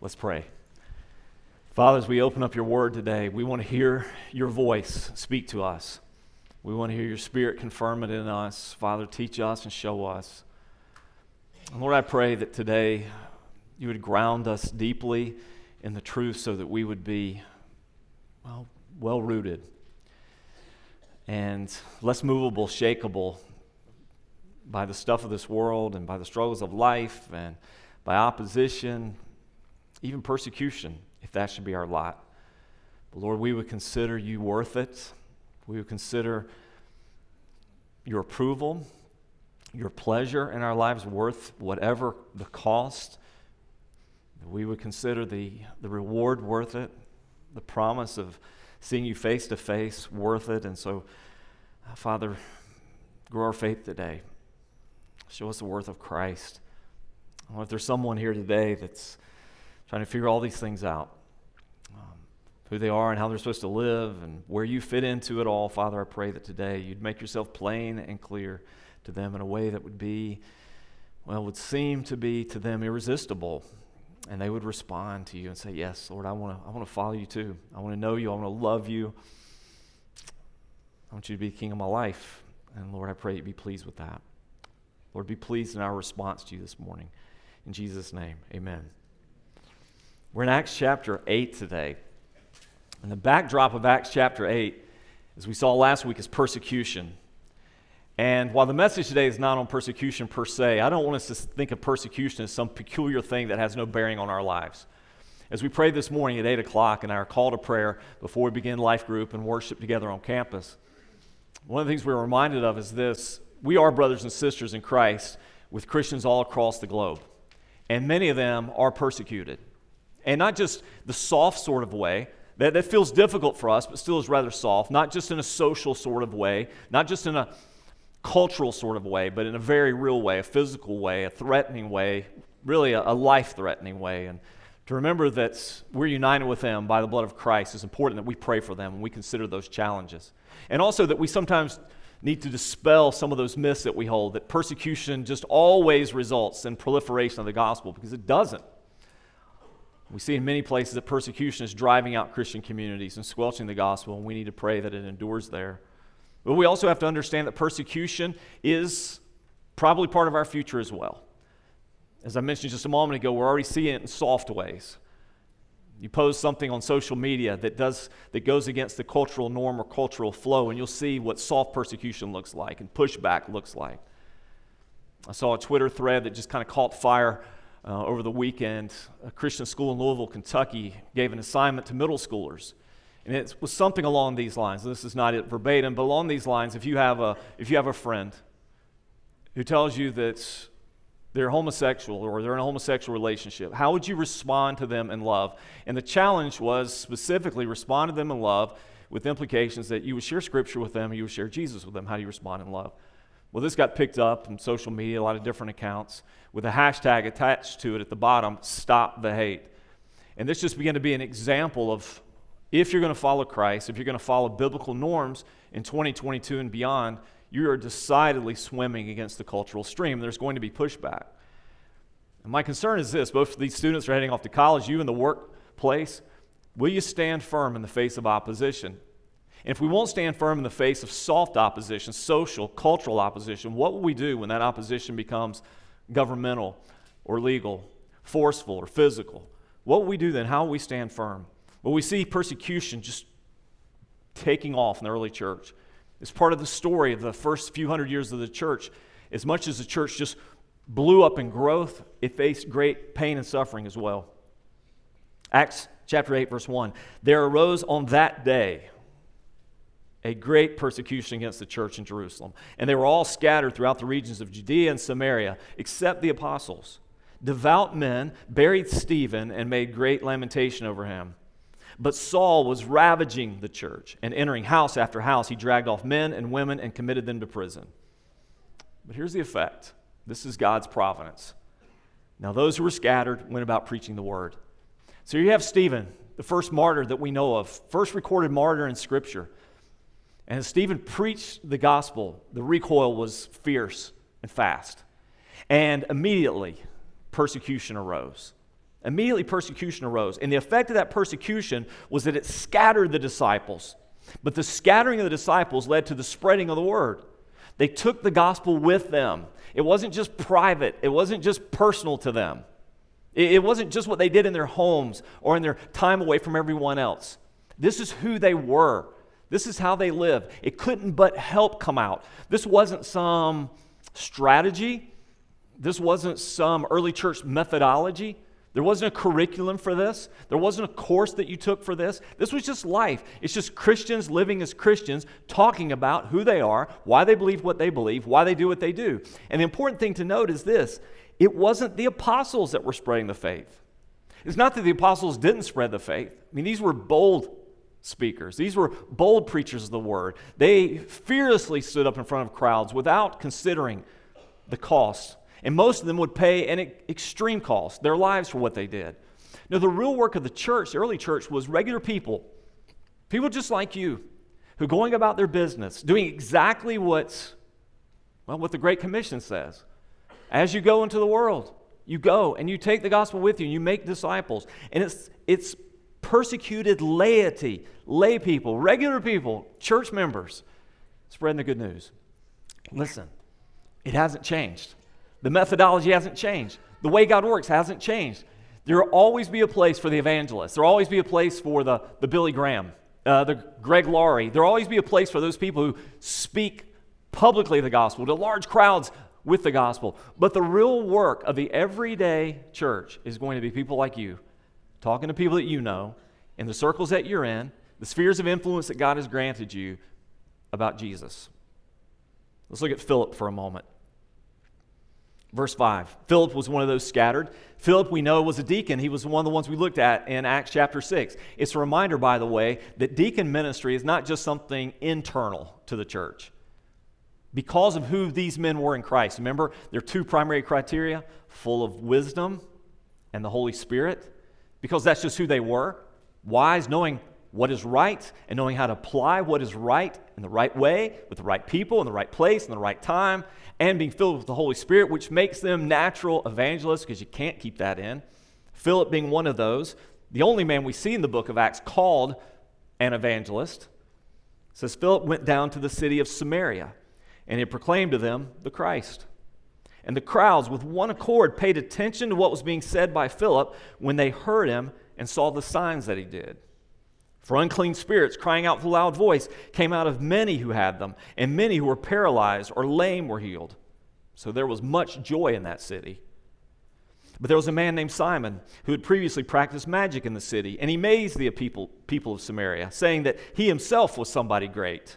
Let's pray. Father, as we open up your word today, we want to hear your voice speak to us. We want to hear your spirit confirm it in us. Father, teach us and show us. And Lord, I pray that today you would ground us deeply in the truth so that we would be well-rooted and less movable, shakeable by the stuff of this world and by the struggles of life and by opposition, even persecution, if that should be our lot. But Lord, we would consider you worth it. We would consider your approval, your pleasure in our lives worth whatever the cost. We would consider the reward worth it, the promise of seeing you face to face worth it. And so, Father, grow our faith today. Show us the worth of Christ. Well, if there's someone here today that's trying to figure all these things out, who they are and how they're supposed to live and where you fit into it all, Father, I pray that today you'd make yourself plain and clear to them in a way that would be, would seem to be to them irresistible. And they would respond to you and say, yes, Lord, I want to follow you too. I want to know you. I want to love you. I want you to be the king of my life. And Lord, I pray you'd be pleased with that. Lord, be pleased in our response to you this morning. In Jesus' name, amen. We're in Acts chapter 8 today. And the backdrop of Acts chapter 8, as we saw last week, is persecution. And while the message today is not on persecution per se, I don't want us to think of persecution as some peculiar thing that has no bearing on our lives. As we prayed this morning at 8 o'clock in our call to prayer before we begin life group and worship together on campus, one of the things we were reminded of is this: we are brothers and sisters in Christ with Christians all across the globe. And many of them are persecuted. And not just the soft sort of way, that feels difficult for us, but still is rather soft, not just in a social sort of way, not just in a cultural sort of way, but in a very real way, a physical way, a threatening way, really a life-threatening way. And to remember that we're united with them by the blood of Christ, is important that we pray for them and we consider those challenges. And also that we sometimes need to dispel some of those myths that we hold, that persecution just always results in proliferation of the gospel, because it doesn't. We see in many places that persecution is driving out Christian communities and squelching the gospel, and we need to pray that it endures there. But we also have to understand that persecution is probably part of our future as well. As I mentioned just a moment ago, we're already seeing it in soft ways. You post something on social media that goes against the cultural norm or cultural flow, and you'll see what soft persecution looks like and pushback looks like. I saw a Twitter thread that just kind of caught fire over the weekend. A Christian school in Louisville, Kentucky gave an assignment to middle schoolers. And it was something along these lines. This is not it verbatim, but along these lines, if you have a friend who tells you that they're homosexual or they're in a homosexual relationship, how would you respond to them in love? And the challenge was specifically respond to them in love with implications that you would share Scripture with them, you would share Jesus with them. How do you respond in love? Well, this got picked up on social media, a lot of different accounts, with a hashtag attached to it at the bottom, Stop the Hate. And this just began to be an example of, if you're going to follow Christ, if you're going to follow biblical norms in 2022 and beyond, you are decidedly swimming against the cultural stream. There's going to be pushback. And my concern is this: both of these students are heading off to college, you in the workplace, will you stand firm in the face of opposition? And if we won't stand firm in the face of soft opposition, social, cultural opposition, what will we do when that opposition becomes governmental or legal, forceful or physical? What will we do then? How will we stand firm? Well, we see persecution just taking off in the early church. It's part of the story of the first few hundred years of the church. As much as the church just blew up in growth, it faced great pain and suffering as well. Acts chapter 8, verse 1. There arose on that day a great persecution against the church in Jerusalem, and they were all scattered throughout the regions of Judea and Samaria, except the apostles. Devout men buried Stephen and made great lamentation over him. But Saul was ravaging the church, and entering house after house, he dragged off men and women and committed them to prison. But here's the effect. This is God's providence. Now those who were scattered went about preaching the word. So you have Stephen, the first martyr that we know of, first recorded martyr in Scripture. And as Stephen preached the gospel, the recoil was fierce and fast. And immediately, persecution arose. Immediately persecution arose, and the effect of that persecution was that it scattered the disciples. But the scattering of the disciples led to the spreading of the word. They took the gospel with them. It wasn't just private. It wasn't just personal to them. It wasn't just what they did in their homes or in their time away from everyone else. This is who they were. This is how they lived. It couldn't but help come out. This wasn't some strategy. This wasn't some early church methodology. There wasn't a curriculum for this. There wasn't a course that you took for this. This was just life. It's just Christians living as Christians, talking about who they are, why they believe what they believe, why they do what they do. And the important thing to note is this. It wasn't the apostles that were spreading the faith. It's not that the apostles didn't spread the faith. I mean, these were bold speakers. These were bold preachers of the word. They fearlessly stood up in front of crowds without considering the cost. And most of them would pay an extreme cost, their lives, for what they did. Now, the real work of the church, the early church, was regular people. People just like you, who are going about their business, doing exactly what the Great Commission says. As you go into the world, you go and you take the gospel with you and you make disciples. And it's persecuted laity, lay people, regular people, church members, spreading the good news. Listen, it hasn't changed. The methodology hasn't changed. The way God works hasn't changed. There will always be a place for the evangelist. There will always be a place for the Billy Graham, the Greg Laurie. There will always be a place for those people who speak publicly the gospel to large crowds with the gospel. But the real work of the everyday church is going to be people like you, talking to people that you know, in the circles that you're in, the spheres of influence that God has granted you about Jesus. Let's look at Philip for a moment. Verse 5, Philip was one of those scattered. Philip, we know, was a deacon. He was one of the ones we looked at in Acts chapter 6. It's a reminder, by the way, that deacon ministry is not just something internal to the church. Because of who these men were in Christ, remember, there are two primary criteria, full of wisdom and the Holy Spirit, because that's just who they were, wise, knowing what is right and knowing how to apply what is right in the right way, with the right people, in the right place, in the right time, and being filled with the Holy Spirit, which makes them natural evangelists, because you can't keep that in. Philip being one of those, the only man we see in the book of Acts called an evangelist. It says, Philip went down to the city of Samaria, and he proclaimed to them the Christ. And the crowds with one accord paid attention to what was being said by Philip when they heard him and saw the signs that he did. For unclean spirits, crying out with a loud voice, came out of many who had them, and many who were paralyzed or lame were healed. So there was much joy in that city. But there was a man named Simon who had previously practiced magic in the city, and he amazed the people of Samaria, saying that he himself was somebody great.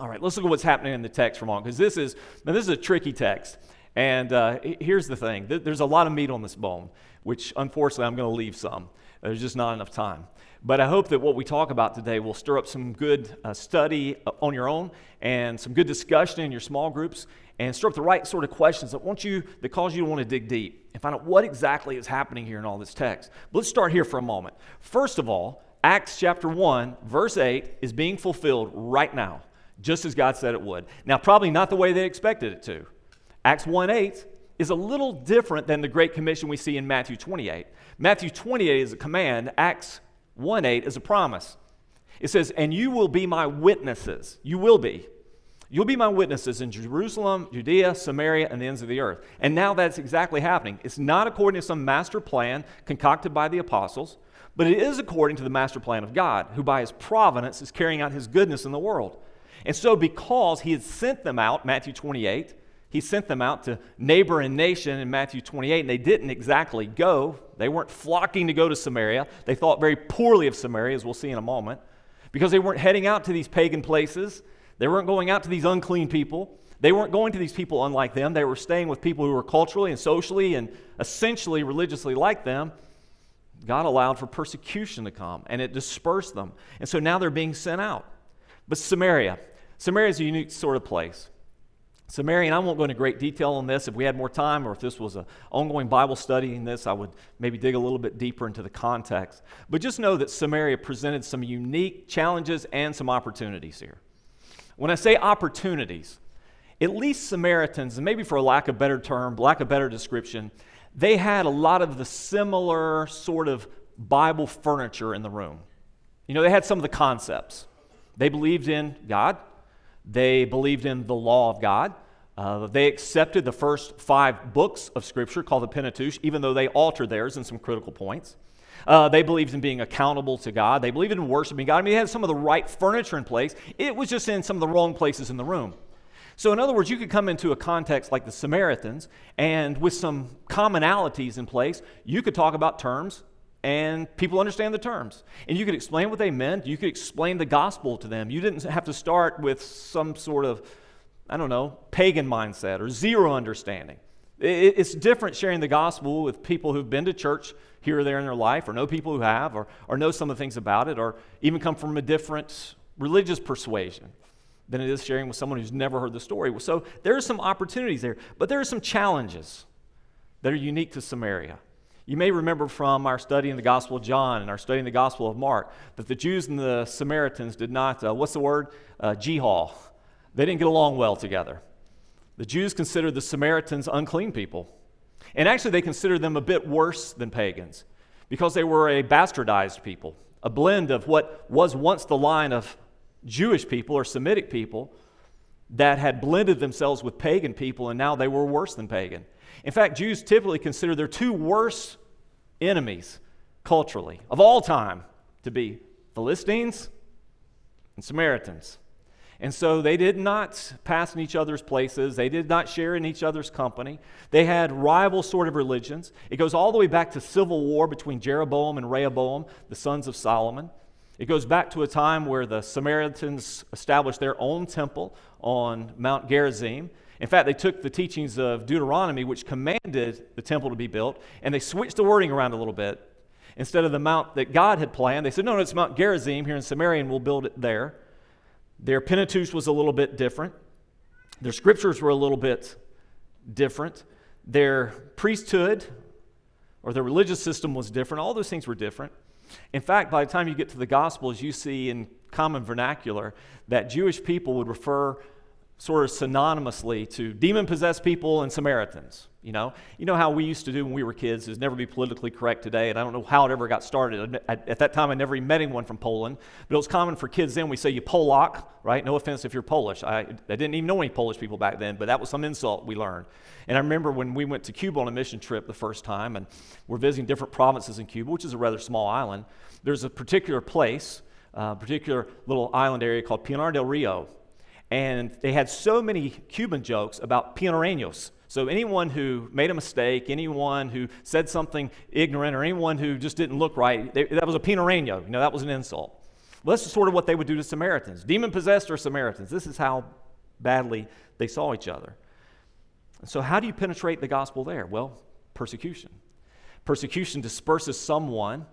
All right, let's look at what's happening in the text for a moment, because this is a tricky text. And here's the thing. There's a lot of meat on this bone, which unfortunately I'm going to leave some. There's just not enough time. But I hope that what we talk about today will stir up some good study on your own and some good discussion in your small groups and stir up the right sort of questions that cause you to want to dig deep and find out what exactly is happening here in all this text. But let's start here for a moment. First of all, Acts chapter 1, verse 8 is being fulfilled right now, just as God said it would. Now, probably not the way they expected it to. Acts 1:8 is a little different than the Great Commission we see in Matthew 28. Matthew 28 is a command. Acts 1:8 is a promise. It says, and you will be my witnesses. You will be. You'll be my witnesses in Jerusalem, Judea, Samaria, and the ends of the earth. And now that's exactly happening. It's not according to some master plan concocted by the apostles, but it is according to the master plan of God, who by his providence is carrying out his goodness in the world. And so because he had sent them out, Matthew 28, he sent them out to neighbor and nation in Matthew 28, and they didn't exactly go. They weren't flocking to go to Samaria. They thought very poorly of Samaria, as we'll see in a moment, because they weren't heading out to these pagan places. They weren't going out to these unclean people. They weren't going to these people unlike them. They were staying with people who were culturally and socially and essentially religiously like them. God allowed for persecution to come, and it dispersed them. And so now they're being sent out. But Samaria is a unique sort of place. Samaria, and I won't go into great detail on this. If we had more time, or if this was an ongoing Bible study in this, I would maybe dig a little bit deeper into the context. But just know that Samaria presented some unique challenges and some opportunities here. When I say opportunities, at least Samaritans, and maybe for a lack of better term, lack of better description, they had a lot of the similar sort of Bible furniture in the room. You know, they had some of the concepts. They believed in God. They believed in the law of God. They accepted the first 5 books of Scripture called the Pentateuch, even though they altered theirs in some critical points. They believed in being accountable to God. They believed in worshiping God. I mean, they had some of the right furniture in place. It was just in some of the wrong places in the room. So in other words, you could come into a context like the Samaritans, and with some commonalities in place, you could talk about terms, and people understand the terms. And you could explain what they meant. You could explain the gospel to them. You didn't have to start with some sort of, I don't know, pagan mindset or zero understanding. It's different sharing the gospel with people who've been to church here or there in their life, or know people who have, or know some of the things about it, or even come from a different religious persuasion than it is sharing with someone who's never heard the story. So there are some opportunities there, but there are some challenges that are unique to Samaria. You may remember from our study in the Gospel of John and our study in the Gospel of Mark that the Jews and the Samaritans did not, jihal. They didn't get along well together. The Jews considered the Samaritans unclean people. And actually they considered them a bit worse than pagans because they were a bastardized people, a blend of what was once the line of Jewish people or Semitic people that had blended themselves with pagan people, and now they were worse than pagan. In fact, Jews typically consider their 2 worst enemies culturally of all time to be Philistines and Samaritans. And so they did not pass in each other's places. They did not share in each other's company. They had rival sort of religions. It goes all the way back to civil war between Jeroboam and Rehoboam, the sons of Solomon. It goes back to a time where the Samaritans established their own temple on Mount Gerizim. In fact, they took the teachings of Deuteronomy, which commanded the temple to be built, and they switched the wording around a little bit. Instead of the mount that God had planned, they said, no, it's Mount Gerizim here in Samaria, and we'll build it there. Their Pentateuch was a little bit different. Their scriptures were a little bit different. Their priesthood or their religious system was different. All those things were different. In fact, by the time you get to the Gospels, you see in common vernacular that Jewish people would refer sort of synonymously to demon-possessed people and Samaritans. You know how we used to do when we were kids is never be politically correct today, and I don't know how it ever got started. At that time, I never even met anyone from Poland, but it was common for kids then. We say, you Polak, right? No offense if you're Polish. I didn't even know any Polish people back then, but that was some insult we learned. And I remember when we went to Cuba on a mission trip the first time, and we're visiting different provinces in Cuba, which is a rather small island. There's a particular place, a particular little island area called Pinar del Rio, and they had so many Cuban jokes about pinareños. So anyone who made a mistake, anyone who said something ignorant, or anyone who just didn't look right, that was a pinareño. That was an insult. Well, that's sort of what they would do to Samaritans. Demon-possessed or Samaritans. This is how badly they saw each other. So how do you penetrate the gospel there? Well, persecution. Persecution disperses someone,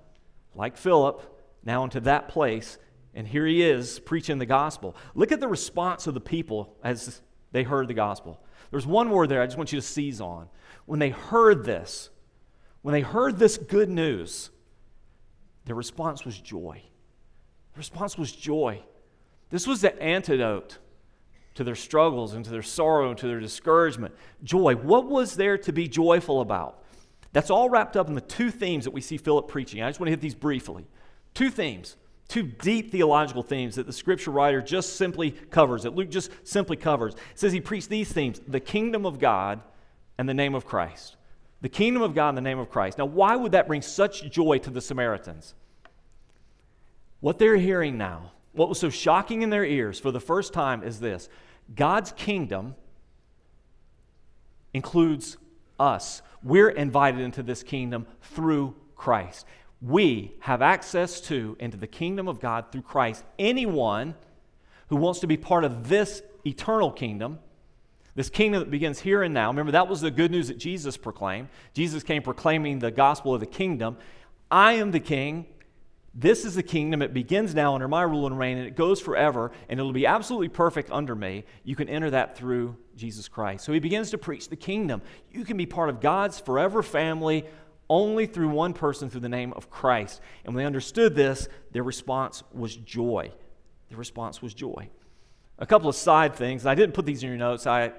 like Philip, now into that place. And here he is preaching the gospel. Look at the response of the people as they heard the gospel. There's one word there I just want you to seize on. When they heard this good news, their response was joy. The response was joy. This was the antidote to their struggles and to their sorrow and to their discouragement. Joy. What was there to be joyful about? That's all wrapped up in the 2 themes that we see Philip preaching. I just want to hit these briefly. 2 themes. 2 deep theological themes that the scripture writer just simply covers, that Luke just simply covers. It says he preached these themes, the kingdom of God and the name of Christ. The kingdom of God and the name of Christ. Now, why would that bring such joy to the Samaritans? What they're hearing now, what was so shocking in their ears for the first time is this: God's kingdom includes us. We're invited into this kingdom through Christ. We have access to into the kingdom of God through Christ. Anyone who wants to be part of this eternal kingdom, this kingdom that begins here and now. Remember, that was the good news that Jesus proclaimed. Jesus came proclaiming the gospel of the kingdom. I am the king. This is the kingdom. It begins now under my rule and reign, and it goes forever, and it'll be absolutely perfect under me. You can enter that through Jesus Christ. So he begins to preach the kingdom. You can be part of God's forever family only through one person, through the name of Christ. And when they understood this, their response was joy. Their response was joy. A couple of side things, and I didn't put these in your notes. I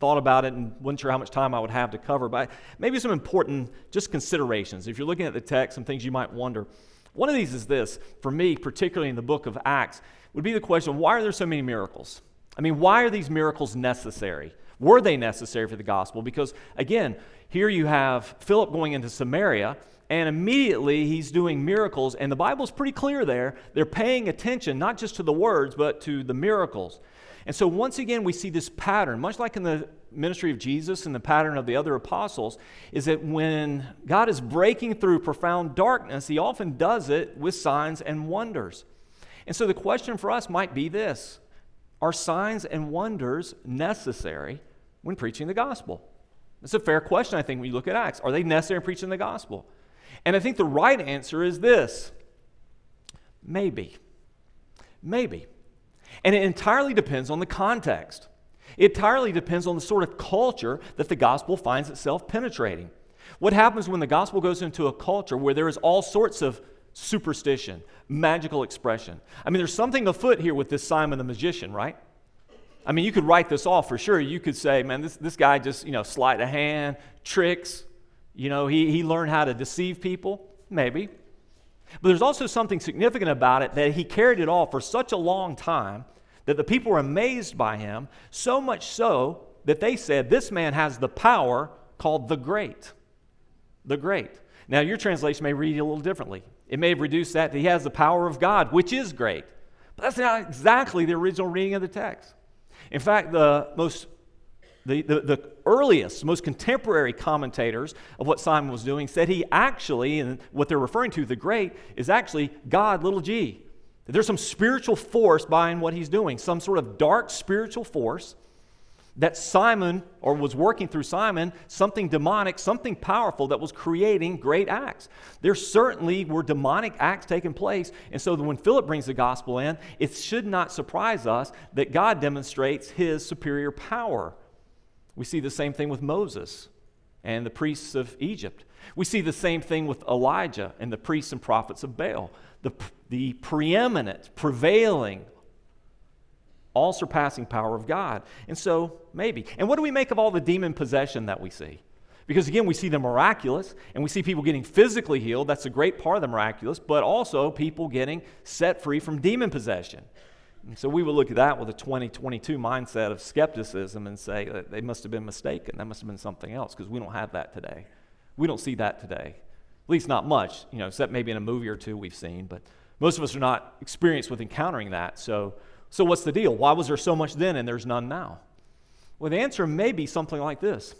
thought about it and wasn't sure how much time I would have to cover, but maybe some important just considerations. If you're looking at the text, some things you might wonder. One of these is this, for me, particularly in the book of Acts, would be the question, why are there so many miracles? I mean, why are these miracles necessary? Were they necessary for the gospel? Because, again, here you have Philip going into Samaria, and immediately he's doing miracles, and the Bible's pretty clear there. They're paying attention not just to the words, but to the miracles. And so once again, we see this pattern, much like in the ministry of Jesus and the pattern of the other apostles, is that when God is breaking through profound darkness, he often does it with signs and wonders. And so the question for us might be this: are signs and wonders necessary when preaching the gospel? It's a fair question, I think, when you look at Acts. Are they necessary in preaching the gospel? And I think the right answer is this: maybe. Maybe. And it entirely depends on the context. It entirely depends on the sort of culture that the gospel finds itself penetrating. What happens when the gospel goes into a culture where there is all sorts of superstition, magical expression? I mean, there's something afoot here with this Simon the magician, right? I mean, you could write this off for sure. You could say, man, this guy just, sleight of hand, tricks. He learned how to deceive people. Maybe. But there's also something significant about it, that he carried it all for such a long time that the people were amazed by him, so much so that they said, this man has the power called the Great. The Great. Now, your translation may read it a little differently. It may have reduced that to he has the power of God, which is great. But that's not exactly the original reading of the text. In fact, the earliest, most contemporary commentators of what Simon was doing said he actually, and what they're referring to, the Great, is actually God, little g. There's some spiritual force behind what he's doing, some sort of dark spiritual force that Simon, or was working through Simon, something demonic, something powerful that was creating great acts. There certainly were demonic acts taking place, and so when Philip brings the gospel in, it should not surprise us that God demonstrates his superior power. We see the same thing with Moses and the priests of Egypt. We see the same thing with Elijah and the priests and prophets of Baal. The preeminent, prevailing, all-surpassing power of God. And so, maybe. And what do we make of all the demon possession that we see? Because again, we see the miraculous, and we see people getting physically healed. That's a great part of the miraculous, but also people getting set free from demon possession. And so we would look at that with a 2022 mindset of skepticism and say that they must have been mistaken. That must have been something else, because we don't have that today. We don't see that today. At least not much, except maybe in a movie or two we've seen, but most of us are not experienced with encountering that. So what's the deal? Why was there so much then and there's none now? Well, the answer may be something like this.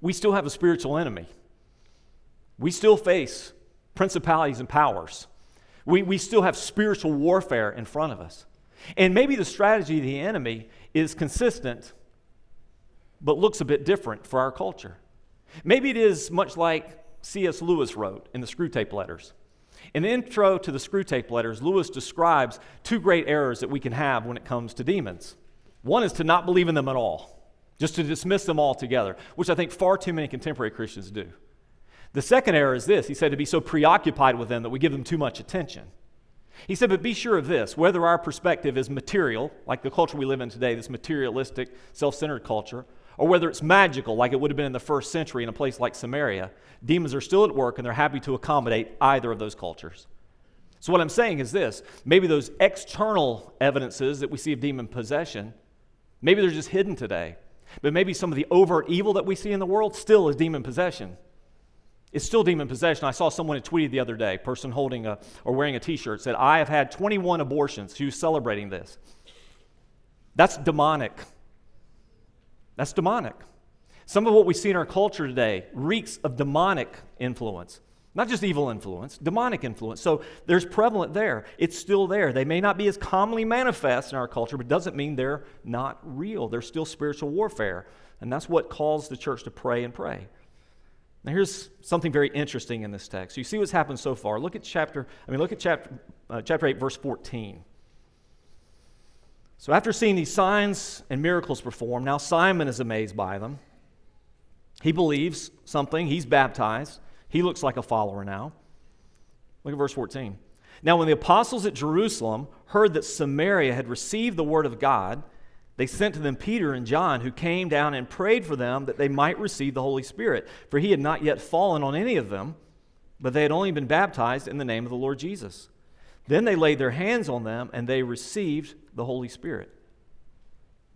We still have a spiritual enemy. We still face principalities and powers. We still have spiritual warfare in front of us. And maybe the strategy of the enemy is consistent, but looks a bit different for our culture. Maybe it is much like C.S. Lewis wrote in the Screwtape Letters. In the intro to the Screwtape Letters, Lewis describes two great errors that we can have when it comes to demons. One is to not believe in them at all, just to dismiss them altogether, which I think far too many contemporary Christians do. The second error is this. He said to be so preoccupied with them that we give them too much attention. He said, but be sure of this, whether our perspective is material, like the culture we live in today, this materialistic, self-centered culture, or whether it's magical, like it would have been in the first century in a place like Samaria, demons are still at work, and they're happy to accommodate either of those cultures. So what I'm saying is this: maybe those external evidences that we see of demon possession, maybe they're just hidden today, but maybe some of the overt evil that we see in the world still is demon possession. It's still demon possession. I saw someone had tweeted the other day, a person holding or wearing a t-shirt, said, I have had 21 abortions. She was celebrating this. That's demonic. That's demonic. Some of what we see in our culture today reeks of demonic influence. Not just evil influence, demonic influence. So there's prevalent there. It's still there. They may not be as commonly manifest in our culture, but it doesn't mean they're not real. There's still spiritual warfare. And that's what calls the church to pray and pray. Now here's something very interesting in this text. You see what's happened so far. Look at chapter 8, verse 14. So after seeing these signs and miracles performed, now Simon is amazed by them. He believes something. He's baptized. He looks like a follower now. Look at verse 14. Now when the apostles at Jerusalem heard that Samaria had received the word of God, they sent to them Peter and John, who came down and prayed for them that they might receive the Holy Spirit. For he had not yet fallen on any of them, but they had only been baptized in the name of the Lord Jesus. Then they laid their hands on them, and they received the Holy Spirit.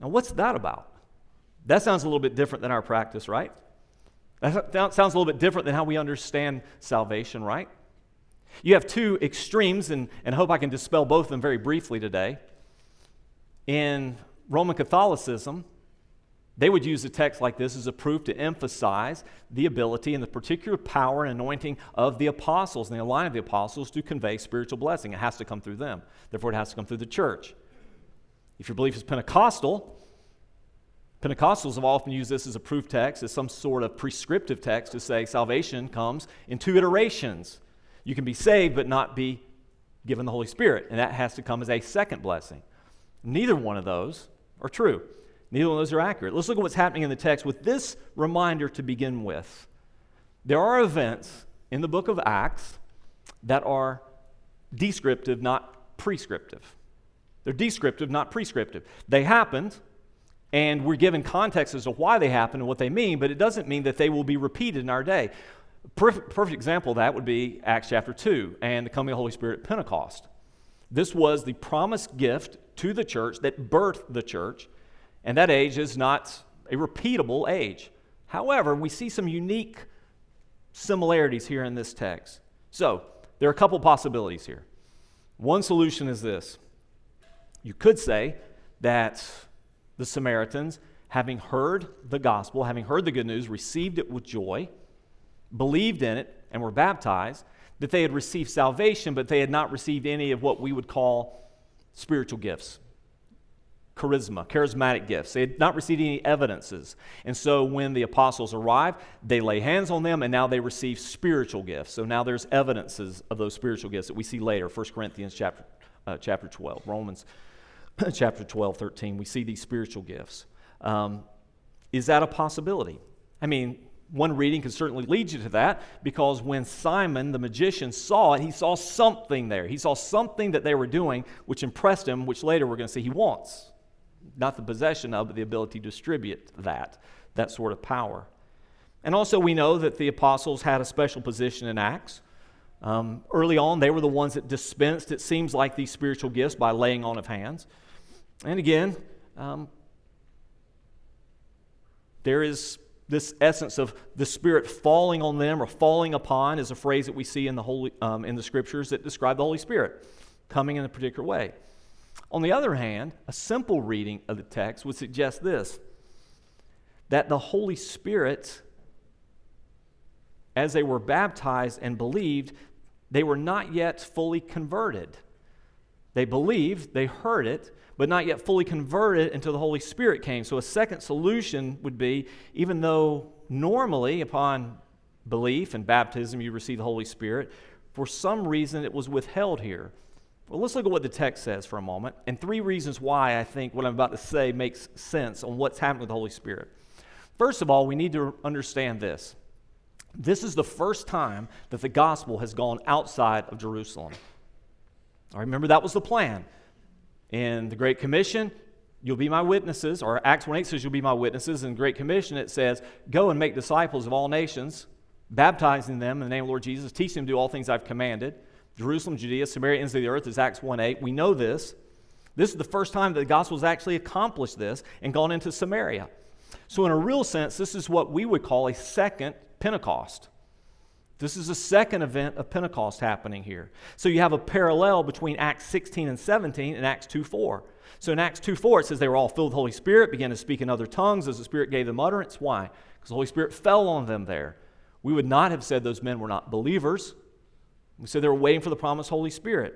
Now, what's that about? That sounds a little bit different than our practice, right? That sounds a little bit different than how we understand salvation, right? You have two extremes, and I hope I can dispel both of them very briefly today. In Roman Catholicism, they would use a text like this as a proof to emphasize the ability and the particular power and anointing of the apostles and the line of the apostles to convey spiritual blessing. It has to come through them. Therefore, it has to come through the church. If your belief is Pentecostal, Pentecostals have often used this as a proof text, as some sort of prescriptive text to say salvation comes in two iterations. You can be saved but not be given the Holy Spirit, and that has to come as a second blessing. Neither one of those are true. Neither one of those are accurate. Let's look at what's happening in the text with this reminder to begin with. There are events in the book of Acts that are descriptive, not prescriptive. They're descriptive, not prescriptive. They happened, and we're given context as to why they happened and what they mean, but it doesn't mean that they will be repeated in our day. Perfect example of that would be Acts chapter 2 and the coming of the Holy Spirit at Pentecost. This was the promised gift to the church that birthed the church. And that age is not a repeatable age. However, we see some unique similarities here in this text. So, there are a couple possibilities here. One solution is this. You could say that the Samaritans, having heard the gospel, having heard the good news, received it with joy, believed in it, and were baptized, that they had received salvation, but they had not received any of what we would call spiritual gifts. Charismatic gifts. They had not received any evidences. And so when the apostles arrive, they lay hands on them, and now they receive spiritual gifts. So now there's evidences of those spiritual gifts that we see later. 1 Corinthians chapter 12, Romans chapter 12, 13. We see these spiritual gifts. Is that a possibility? I mean, one reading can certainly lead you to that, because when Simon the magician saw it, he saw something there. He saw something that they were doing which impressed him, which later we're going to see he wants. Not the possession of, but the ability to distribute that sort of power. And also we know that the apostles had a special position in Acts. Early on, they were the ones that dispensed, it seems like, these spiritual gifts by laying on of hands. And again, there is this essence of the Spirit falling on them or falling upon, is a phrase that we see in the Scriptures that describe the Holy Spirit coming in a particular way. On the other hand, a simple reading of the text would suggest this, that the Holy Spirit, as they were baptized and believed, they were not yet fully converted. They believed, they heard it, but not yet fully converted until the Holy Spirit came. So a second solution would be, even though normally upon belief and baptism you receive the Holy Spirit, for some reason it was withheld here. Well, let's look at what the text says for a moment, and three reasons why I think what I'm about to say makes sense on what's happening with the Holy Spirit. First of all, we need to understand this. This is the first time that the gospel has gone outside of Jerusalem. All right, remember, that was the plan. In the Great Commission, you'll be my witnesses, or Acts 1:8 says you'll be my witnesses. In the Great Commission, it says, go and make disciples of all nations, baptizing them in the name of the Lord Jesus, teach them to do all things I've commanded. Jerusalem, Judea, Samaria, ends of the earth is Acts 1:8. We know this. This is the first time that the gospel has actually accomplished this and gone into Samaria. So in a real sense, this is what we would call a second Pentecost. This is a second event of Pentecost happening here. So you have a parallel between Acts 16 and 17 and Acts 2:4. So in Acts 2:4, it says they were all filled with the Holy Spirit, began to speak in other tongues as the Spirit gave them utterance. Why? Because the Holy Spirit fell on them there. We would not have said those men were not believers. We said they were waiting for the promised Holy Spirit.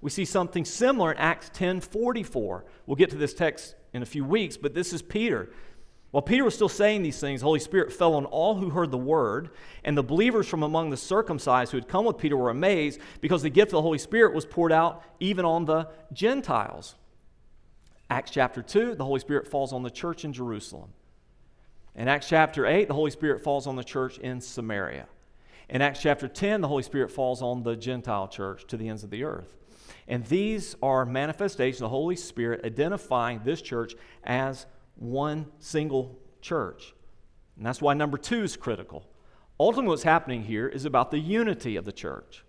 We see something similar in Acts 10:44. We'll get to this text in a few weeks, but this is Peter. While Peter was still saying these things, the Holy Spirit fell on all who heard the word, and the believers from among the circumcised who had come with Peter were amazed because the gift of the Holy Spirit was poured out even on the Gentiles. Acts chapter 2, the Holy Spirit falls on the church in Jerusalem. In Acts chapter 8, the Holy Spirit falls on the church in Samaria. In Acts chapter 10, the Holy Spirit falls on the Gentile church to the ends of the earth. And these are manifestations of the Holy Spirit identifying this church as one single church. And that's why number 2 is critical. Ultimately, what's happening here is about the unity of the church.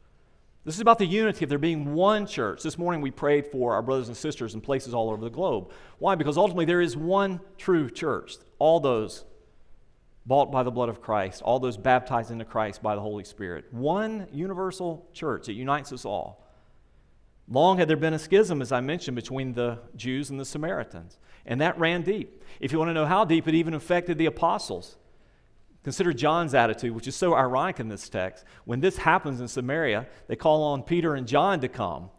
This is about the unity of there being one church. This morning we prayed for our brothers and sisters in places all over the globe. Why? Because ultimately there is one true church. All those bought by the blood of Christ, all those baptized into Christ by the Holy Spirit. One universal church. It unites us all. Long had there been a schism, as I mentioned, between the Jews and the Samaritans. And that ran deep. If you want to know how deep, it even affected the apostles. Consider John's attitude, which is so ironic in this text. When this happens in Samaria, they call on Peter and John to come.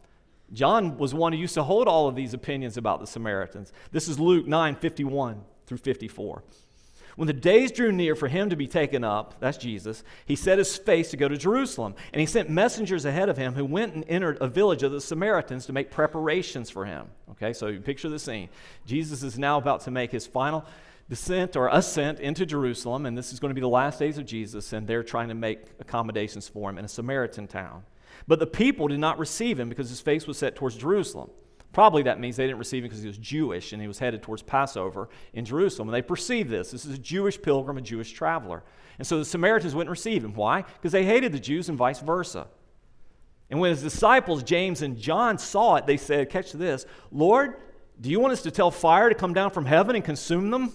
John was one who used to hold all of these opinions about the Samaritans. This is Luke 9:51 through 54. When the days drew near for him to be taken up, that's Jesus, he set his face to go to Jerusalem, and he sent messengers ahead of him who went and entered a village of the Samaritans to make preparations for him. Okay, so you picture the scene. Jesus is now about to make his final descent or ascent into Jerusalem, and this is going to be the last days of Jesus, and they're trying to make accommodations for him in a Samaritan town. But the people did not receive him because his face was set towards Jerusalem. Probably that means they didn't receive him because he was Jewish and he was headed towards Passover in Jerusalem. And they perceived this. This is a Jewish pilgrim, a Jewish traveler. And so the Samaritans wouldn't receive him. Why? Because they hated the Jews and vice versa. And when his disciples, James and John, saw it, they said, catch this, Lord, do you want us to tell fire to come down from heaven and consume them?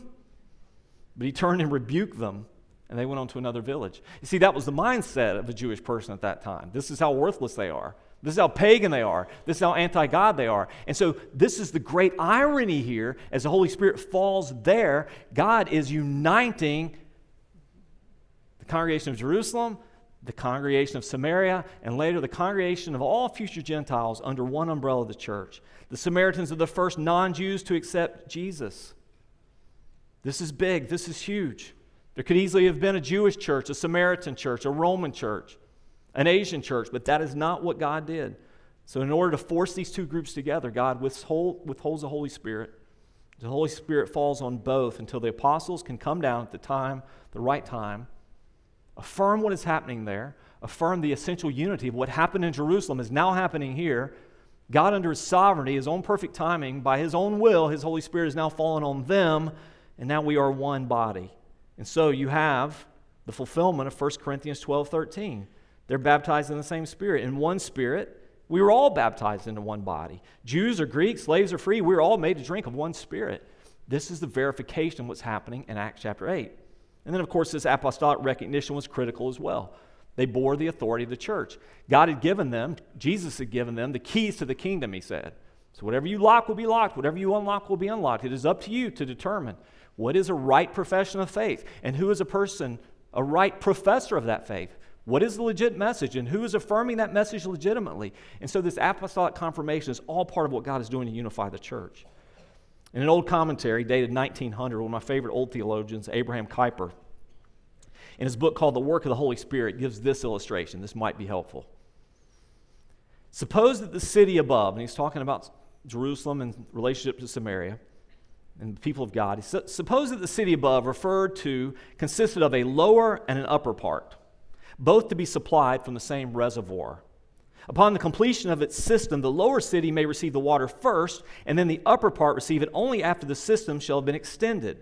But he turned and rebuked them, and they went on to another village. You see, that was the mindset of a Jewish person at that time. This is how worthless they are. This is how pagan they are. This is how anti-God they are. And so this is the great irony here. As the Holy Spirit falls there, God is uniting the congregation of Jerusalem, the congregation of Samaria, and later the congregation of all future Gentiles under one umbrella of the church. The Samaritans are the first non-Jews to accept Jesus. This is big. This is huge. There could easily have been a Jewish church, a Samaritan church, a Roman church, an Asian church, but that is not what God did. So in order to force these two groups together, God withholds the Holy Spirit. The Holy Spirit falls on both until the apostles can come down at the right time, affirm what is happening there, affirm the essential unity of what happened in Jerusalem is now happening here. God, under His sovereignty, His own perfect timing, by His own will, His Holy Spirit is now fallen on them, and now we are one body. And so you have the fulfillment of 1 Corinthians 12:13. They're baptized in the same Spirit. In one Spirit, we were all baptized into one body. Jews or Greeks, slaves or free, we were all made to drink of one Spirit. This is the verification of what's happening in Acts chapter 8. And then, of course, this apostolic recognition was critical as well. They bore the authority of the church. God had given them, Jesus had given them, the keys to the kingdom, He said. So whatever you lock will be locked. Whatever you unlock will be unlocked. It is up to you to determine what is a right profession of faith and who is a person, a right professor of that faith. What is the legit message, and who is affirming that message legitimately? And so this apostolic confirmation is all part of what God is doing to unify the church. In an old commentary dated 1900, one of my favorite old theologians, Abraham Kuyper, in his book called The Work of the Holy Spirit, gives this illustration. This might be helpful. Suppose that the city above, and he's talking about Jerusalem in relationship to Samaria and the people of God. Suppose that the city above referred to consisted of a lower and an upper part, both to be supplied from the same reservoir. Upon the completion of its system, the lower city may receive the water first, and then the upper part receive it only after the system shall have been extended.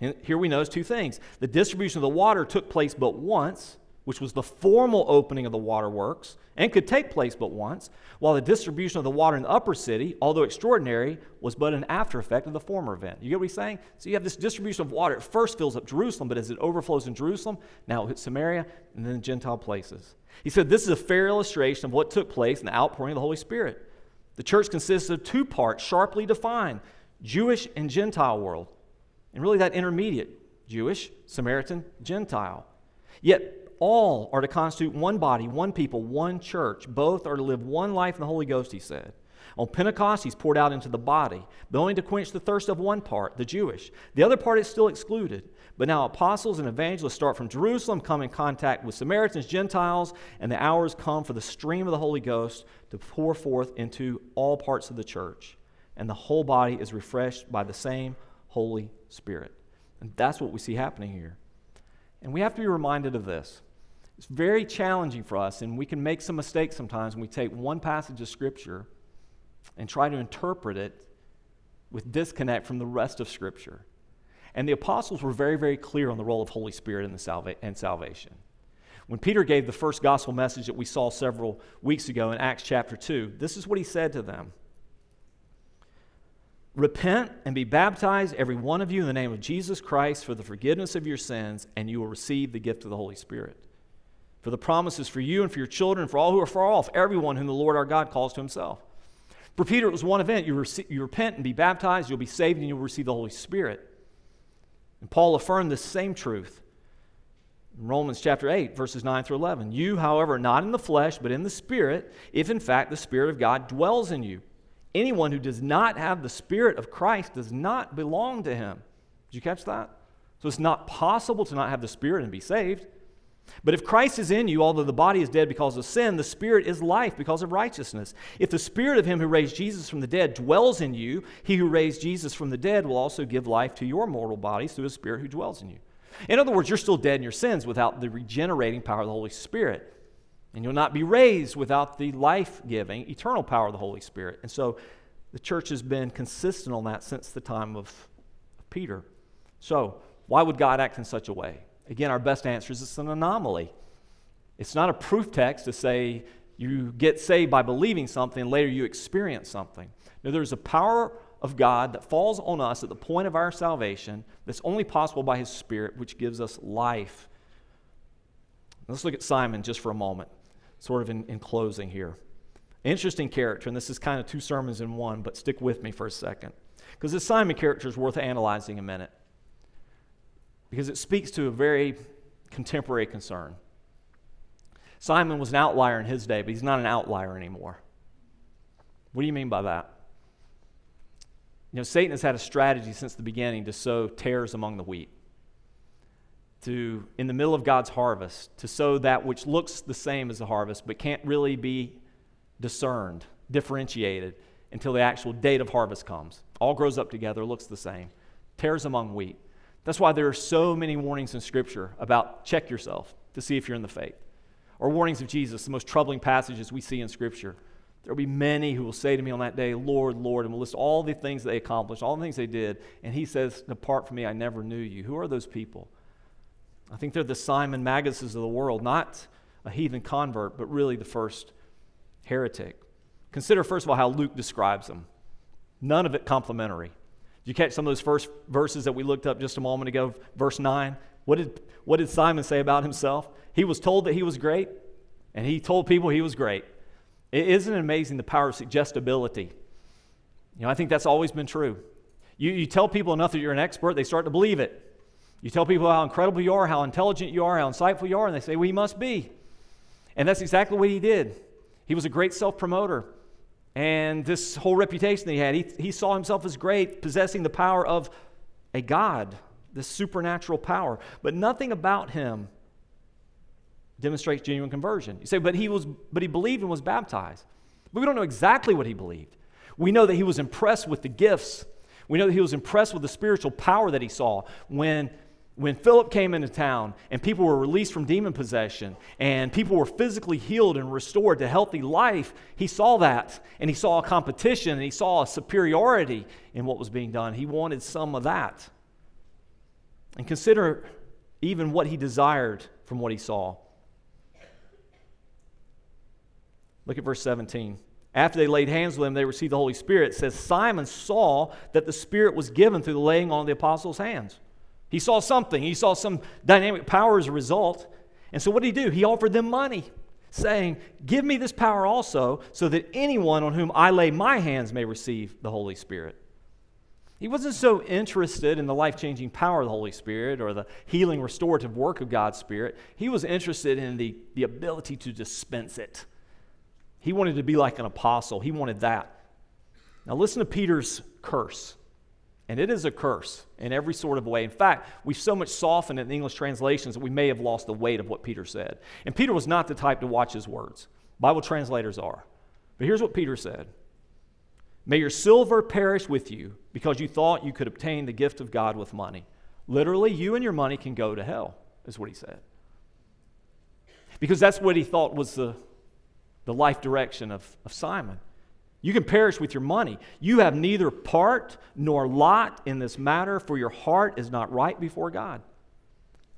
And here we notice two things. The distribution of the water took place but once, which was the formal opening of the waterworks, and could take place but once, while the distribution of the water in the upper city, although extraordinary, was but an after effect of the former event. You get what he's saying? So you have this distribution of water. It first fills up Jerusalem, but as it overflows in Jerusalem, now it hits Samaria and then Gentile places. He said this is a fair illustration of what took place in the outpouring of the Holy Spirit. The church consists of two parts sharply defined, Jewish and Gentile world, and really that intermediate, Jewish, Samaritan, Gentile. Yet all are to constitute one body, one people, one church. Both are to live one life in the Holy Ghost, he said. On Pentecost, he's poured out into the body, but only to quench the thirst of one part, the Jewish. The other part is still excluded. But now apostles and evangelists start from Jerusalem, come in contact with Samaritans, Gentiles, and the hours come for the stream of the Holy Ghost to pour forth into all parts of the church. And the whole body is refreshed by the same Holy Spirit. And that's what we see happening here. And we have to be reminded of this. It's very challenging for us, and we can make some mistakes sometimes when we take one passage of Scripture and try to interpret it with disconnect from the rest of Scripture. And the apostles were very, very clear on the role of Holy Spirit in salvation. When Peter gave the first gospel message that we saw several weeks ago in Acts chapter 2, this is what he said to them. Repent and be baptized, every one of you, in the name of Jesus Christ for the forgiveness of your sins, and you will receive the gift of the Holy Spirit. For the promise is for you and for your children, for all who are far off, everyone whom the Lord our God calls to himself. For Peter, it was one event. You repent and be baptized, you'll be saved, and you'll receive the Holy Spirit. And Paul affirmed the same truth in Romans chapter 8, verses 9 through 11. You, however, not in the flesh, but in the Spirit, if in fact the Spirit of God dwells in you. Anyone who does not have the Spirit of Christ does not belong to him. Did you catch that? So it's not possible to not have the Spirit and be saved. But if Christ is in you, although the body is dead because of sin, the Spirit is life because of righteousness. If the Spirit of him who raised Jesus from the dead dwells in you, he who raised Jesus from the dead will also give life to your mortal bodies through his Spirit who dwells in you. In other words, you're still dead in your sins without the regenerating power of the Holy Spirit. And you'll not be raised without the life-giving, eternal power of the Holy Spirit. And so the church has been consistent on that since the time of Peter. So why would God act in such a way? Again, our best answer is it's an anomaly. It's not a proof text to say you get saved by believing something and later you experience something. No, there's a power of God that falls on us at the point of our salvation that's only possible by his Spirit, which gives us life. Let's look at Simon just for a moment, sort of in closing here. Interesting character, and this is kind of two sermons in one, but stick with me for a second, because this Simon character is worth analyzing a minute. Because it speaks to a very contemporary concern. Simon was an outlier in his day, but he's not an outlier anymore. What do you mean by that? You know, Satan has had a strategy since the beginning to sow tares among the wheat, to, in the middle of God's harvest, to sow that which looks the same as the harvest, but can't really be discerned, differentiated, until the actual date of harvest comes. All grows up together, looks the same. Tares among wheat. That's why there are so many warnings in Scripture about check yourself to see if you're in the faith. Or warnings of Jesus, the most troubling passages we see in Scripture. There will be many who will say to me on that day, Lord, Lord, and will list all the things they accomplished, all the things they did, and he says, depart from me, I never knew you. Who are those people? I think they're the Simon Maguses of the world, not a heathen convert, but really the first heretic. Consider, first of all, how Luke describes them. None of it complimentary. You catch some of those first verses that we looked up just a moment ago, verse 9. What did Simon say about himself? He was told that he was great, and he told people he was great. Isn't it amazing the power of suggestibility? You know, I think that's always been true. You tell people enough that you're an expert, they start to believe it. You tell people how incredible you are, how intelligent you are, how insightful you are, and they say, well, he must be. And that's exactly what he did. He was a great self-promoter. And this whole reputation that he had, he saw himself as great, possessing the power of a God, this supernatural power. But nothing about him demonstrates genuine conversion. You say, but he believed and was baptized. But we don't know exactly what he believed. We know that he was impressed with the gifts. We know that he was impressed with the spiritual power that he saw when Philip came into town and people were released from demon possession and people were physically healed and restored to healthy life, he saw that, and he saw a competition, and he saw a superiority in what was being done. He wanted some of that. And consider even what he desired from what he saw. Look at verse 17. After they laid hands on him, they received the Holy Spirit. It says, Simon saw that the Spirit was given through the laying on of the apostles' hands. He saw something. He saw some dynamic power as a result. And so what did he do? He offered them money, saying, give me this power also, so that anyone on whom I lay my hands may receive the Holy Spirit. He wasn't so interested in the life-changing power of the Holy Spirit or the healing, restorative work of God's Spirit. He was interested in the ability to dispense it. He wanted to be like an apostle. He wanted that. Now listen to Peter's curse. And it is a curse in every sort of way. In fact, we've so much softened in English translations that we may have lost the weight of what Peter said. And Peter was not the type to watch his words. Bible translators are. But here's what Peter said. May your silver perish with you because you thought you could obtain the gift of God with money. Literally, you and your money can go to hell, is what he said. Because that's what he thought was the life direction of Simon. You can perish with your money. You have neither part nor lot in this matter, for your heart is not right before God.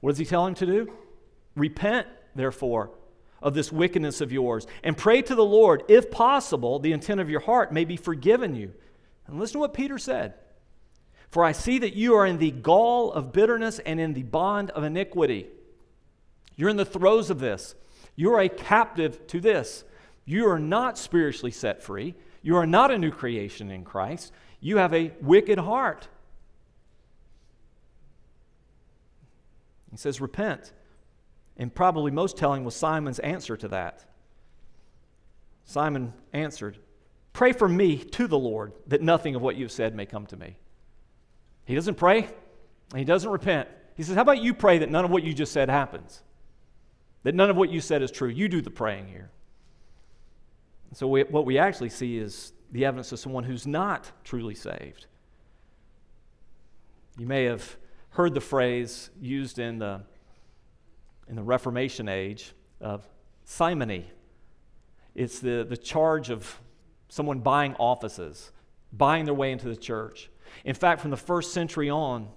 What does he tell him to do? Repent, therefore, of this wickedness of yours, and pray to the Lord, if possible, the intent of your heart may be forgiven you. And listen to what Peter said. For I see that you are in the gall of bitterness and in the bond of iniquity. You're in the throes of this. You are a captive to this. You are not spiritually set free. You are not a new creation in Christ. You have a wicked heart. He says, repent. And probably most telling was Simon's answer to that. Simon answered, pray for me to the Lord that nothing of what you've said may come to me. He doesn't pray, and he doesn't repent. He says, how about you pray that none of what you just said happens? That none of what you said is true. You do the praying here. And so what we actually see is the evidence of someone who's not truly saved. You may have heard the phrase used in the Reformation age of simony. It's the charge of someone buying offices, buying their way into the church. In fact, from the first century on,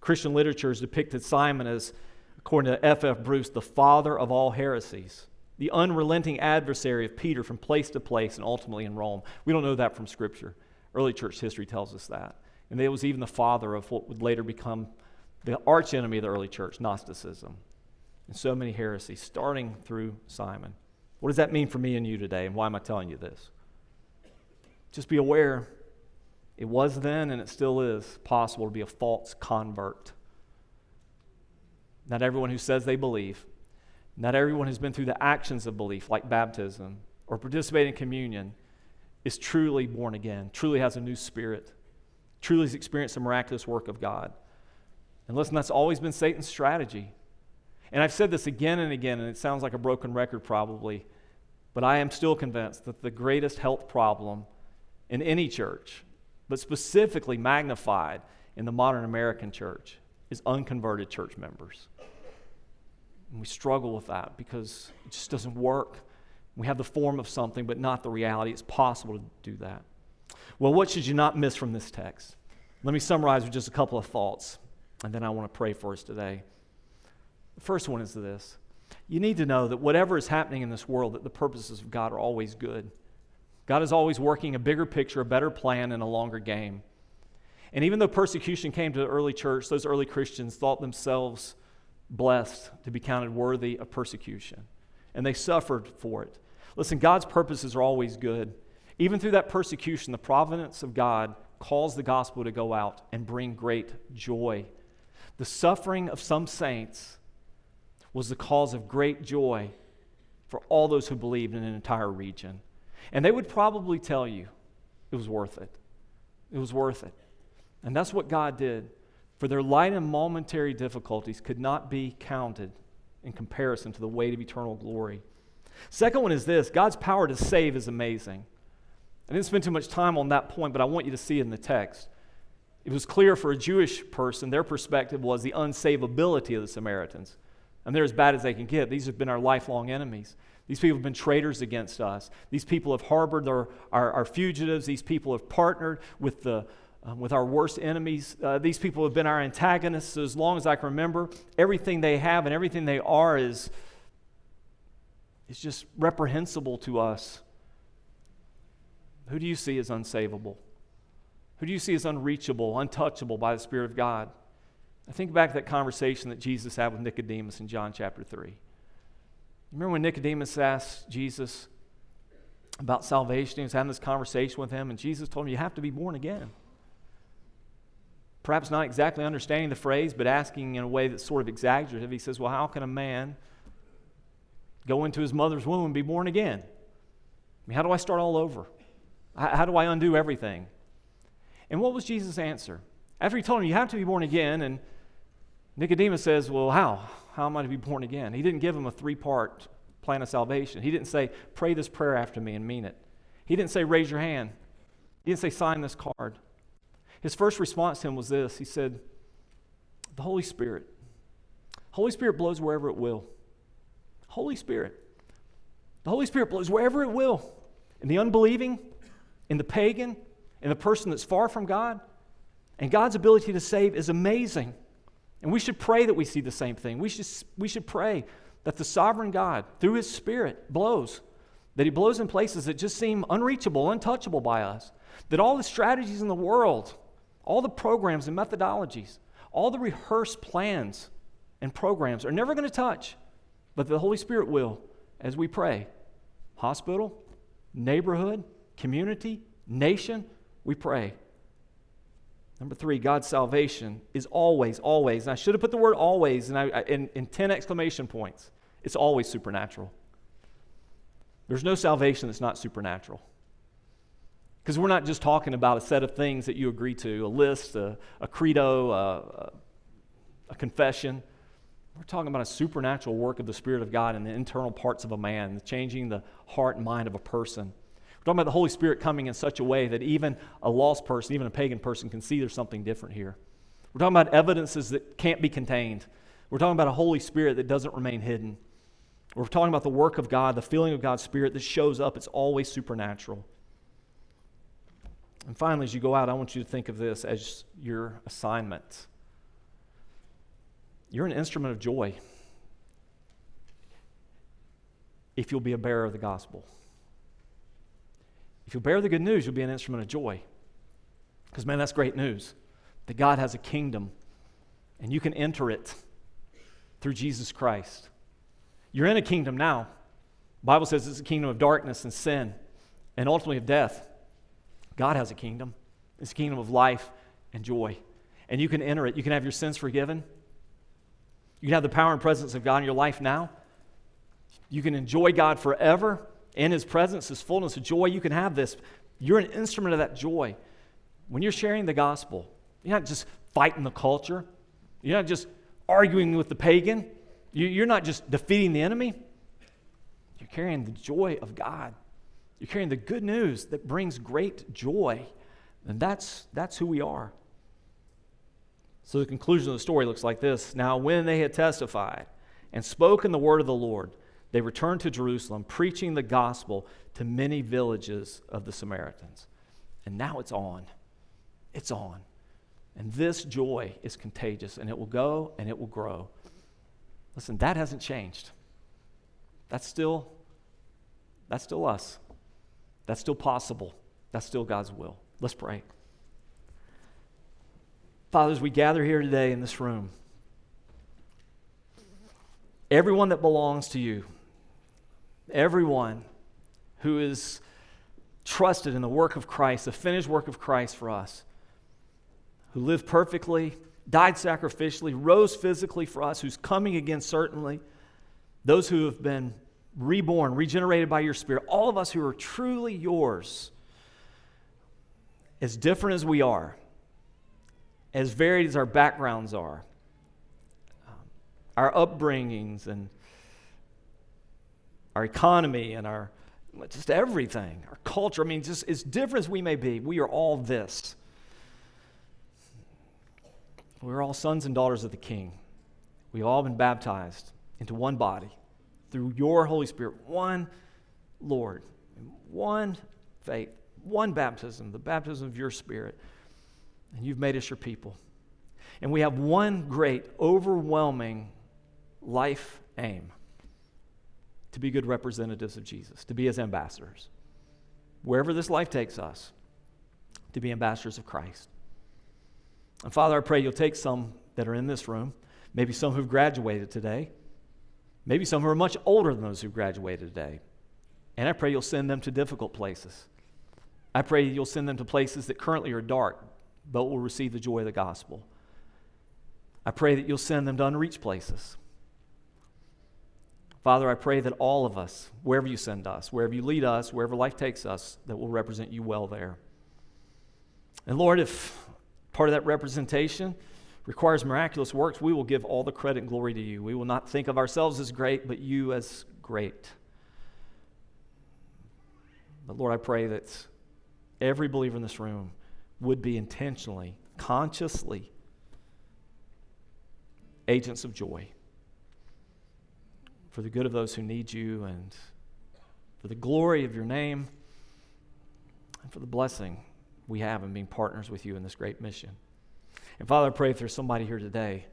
Christian literature has depicted Simon as, according to F.F. Bruce, the father of all heresies, the unrelenting adversary of Peter from place to place and ultimately in Rome. We don't know that from Scripture. Early church history tells us that. And it was even the father of what would later become the archenemy of the early church, Gnosticism. And so many heresies, starting through Simon. What does that mean for me and you today, and why am I telling you this? Just be aware, it was then and it still is possible to be a false convert. Not everyone who says they believe, not everyone who's been through the actions of belief, like baptism or participating in communion, is truly born again, truly has a new spirit, truly has experienced the miraculous work of God. And listen, that's always been Satan's strategy. And I've said this again and again, and it sounds like a broken record probably, but I am still convinced that the greatest health problem in any church, but specifically magnified in the modern American church, is unconverted church members. And we struggle with that because it just doesn't work. We have the form of something, but not the reality. It's possible to do that. Well, what should you not miss from this text? Let me summarize with just a couple of thoughts, and then I want to pray for us today. The first one is this. You need to know that whatever is happening in this world, that the purposes of God are always good. God is always working a bigger picture, a better plan, and a longer game. And even though persecution came to the early church, those early Christians thought themselves blessed to be counted worthy of persecution. And they suffered for it. Listen, God's purposes are always good. Even through that persecution, the providence of God calls the gospel to go out and bring great joy. The suffering of some saints was the cause of great joy for all those who believed in an entire region. And they would probably tell you it was worth it. It was worth it. And that's what God did. For their light and momentary difficulties could not be counted in comparison to the weight of eternal glory. Second one is this. God's power to save is amazing. I didn't spend too much time on that point, but I want you to see it in the text. It was clear for a Jewish person, their perspective was the unsavability of the Samaritans. And they're as bad as they can get. These have been our lifelong enemies. These people have been traitors against us. These people have harbored our fugitives. These people have partnered with our worst enemies. These people have been our antagonists. So as long as I can remember, everything they have and everything they are is just reprehensible to us. Who do you see as unsavable? Who do you see as unreachable, untouchable by the Spirit of God? I think back to that conversation that Jesus had with Nicodemus in John chapter 3. Remember when Nicodemus asked Jesus about salvation? He was having this conversation with him, and Jesus told him, you have to be born again. Perhaps not exactly understanding the phrase, but asking in a way that's sort of exaggerative. He says, well, how can a man go into his mother's womb and be born again? I mean, how do I start all over? How do I undo everything? And what was Jesus' answer? After he told him, you have to be born again, and Nicodemus says, well, how? How am I to be born again? He didn't give him a three-part plan of salvation. He didn't say, pray this prayer after me and mean it. He didn't say, raise your hand. He didn't say, sign this card. His first response to him was this. He said, the Holy Spirit. Holy Spirit blows wherever it will. Holy Spirit. The Holy Spirit blows wherever it will. In the unbelieving, in the pagan, in the person that's far from God. And God's ability to save is amazing. And we should pray that we see the same thing. We should pray that the sovereign God, through His Spirit, blows. That He blows in places that just seem unreachable, untouchable by us. That all the strategies in the world, all the programs and methodologies, all the rehearsed plans and programs are never going to touch, but the Holy Spirit will as we pray. Hospital, neighborhood, community, nation, we pray. Number three, God's salvation is always, always. And I should have put the word always in 10 exclamation points. It's always supernatural. There's no salvation that's not supernatural. Because we're not just talking about a set of things that you agree to, a list, a credo, a confession. We're talking about a supernatural work of the Spirit of God in the internal parts of a man, changing the heart and mind of a person. We're talking about the Holy Spirit coming in such a way that even a lost person, even a pagan person, can see there's something different here. We're talking about evidences that can't be contained. We're talking about a Holy Spirit that doesn't remain hidden. We're talking about the work of God, the feeling of God's Spirit that shows up. It's always supernatural. And finally, as you go out, I want you to think of this as your assignment. You're an instrument of joy if you'll be a bearer of the gospel. If you bear the good news, you'll be an instrument of joy. Because, man, that's great news. That God has a kingdom, and you can enter it through Jesus Christ. You're in a kingdom now. The Bible says it's a kingdom of darkness and sin, and ultimately of death. God has a kingdom. It's a kingdom of life and joy. And you can enter it. You can have your sins forgiven. You can have the power and presence of God in your life now. You can enjoy God forever. In His presence, His fullness of joy, you can have this. You're an instrument of that joy. When you're sharing the gospel, you're not just fighting the culture. You're not just arguing with the pagan. You're not just defeating the enemy. You're carrying the joy of God. You're carrying the good news that brings great joy. And that's who we are. So the conclusion of the story looks like this. Now, when they had testified and spoken the word of the Lord, they returned to Jerusalem, preaching the gospel to many villages of the Samaritans. And now it's on. It's on. And this joy is contagious, and it will go and it will grow. Listen, that hasn't changed. That's still us. That's still possible. That's still God's will. Let's pray. Father, as we gather here today in this room, everyone that belongs to You, everyone who is trusted in the work of Christ, the finished work of Christ for us, who lived perfectly, died sacrificially, rose physically for us, who's coming again certainly, those who have been reborn, regenerated by Your Spirit, all of us who are truly Yours, as different as we are, as varied as our backgrounds are, our upbringings and our economy and our just everything, our culture. I mean, just as different as we may be, we are all this. We're all sons and daughters of the King. We've all been baptized into one body through Your Holy Spirit, one Lord, one faith, one baptism, the baptism of Your Spirit. And You've made us Your people. And we have one great, overwhelming life aim: to be good representatives of Jesus, to be His ambassadors. Wherever this life takes us, to be ambassadors of Christ. And Father, I pray You'll take some that are in this room, maybe some who've graduated today, maybe some who are much older than those who graduated today, and I pray You'll send them to difficult places. I pray You'll send them to places that currently are dark, but will receive the joy of the gospel. I pray that You'll send them to unreached places. Father, I pray that all of us, wherever you send us, wherever you lead us, wherever life takes us, that we'll represent you well there. And Lord, if part of that representation requires miraculous works, we will give all the credit and glory to you. We will not think of ourselves as great, but you as great. But Lord, I pray that every believer in this room would be intentionally, consciously agents of joy for the good of those who need you and for the glory of your name and for the blessing we have in being partners with you in this great mission. And Father, I pray if there's somebody here today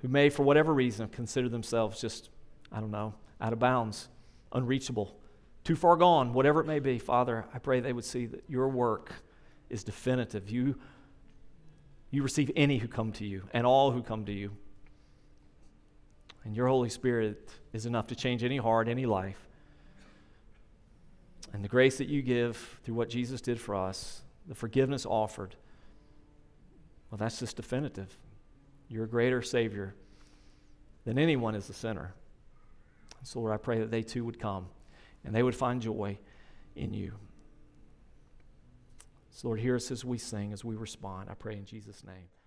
who may, for whatever reason, consider themselves just, I don't know, out of bounds, unreachable, too far gone, whatever it may be, Father, I pray they would see that your work is definitive. You receive any who come to you and all who come to you. And your Holy Spirit is enough to change any heart, any life. And the grace that you give through what Jesus did for us, the forgiveness offered, well, that's just definitive. You're a greater Savior than anyone is a sinner. So, Lord, I pray that they too would come and they would find joy in you. So, Lord, hear us as we sing, as we respond. I pray in Jesus' name.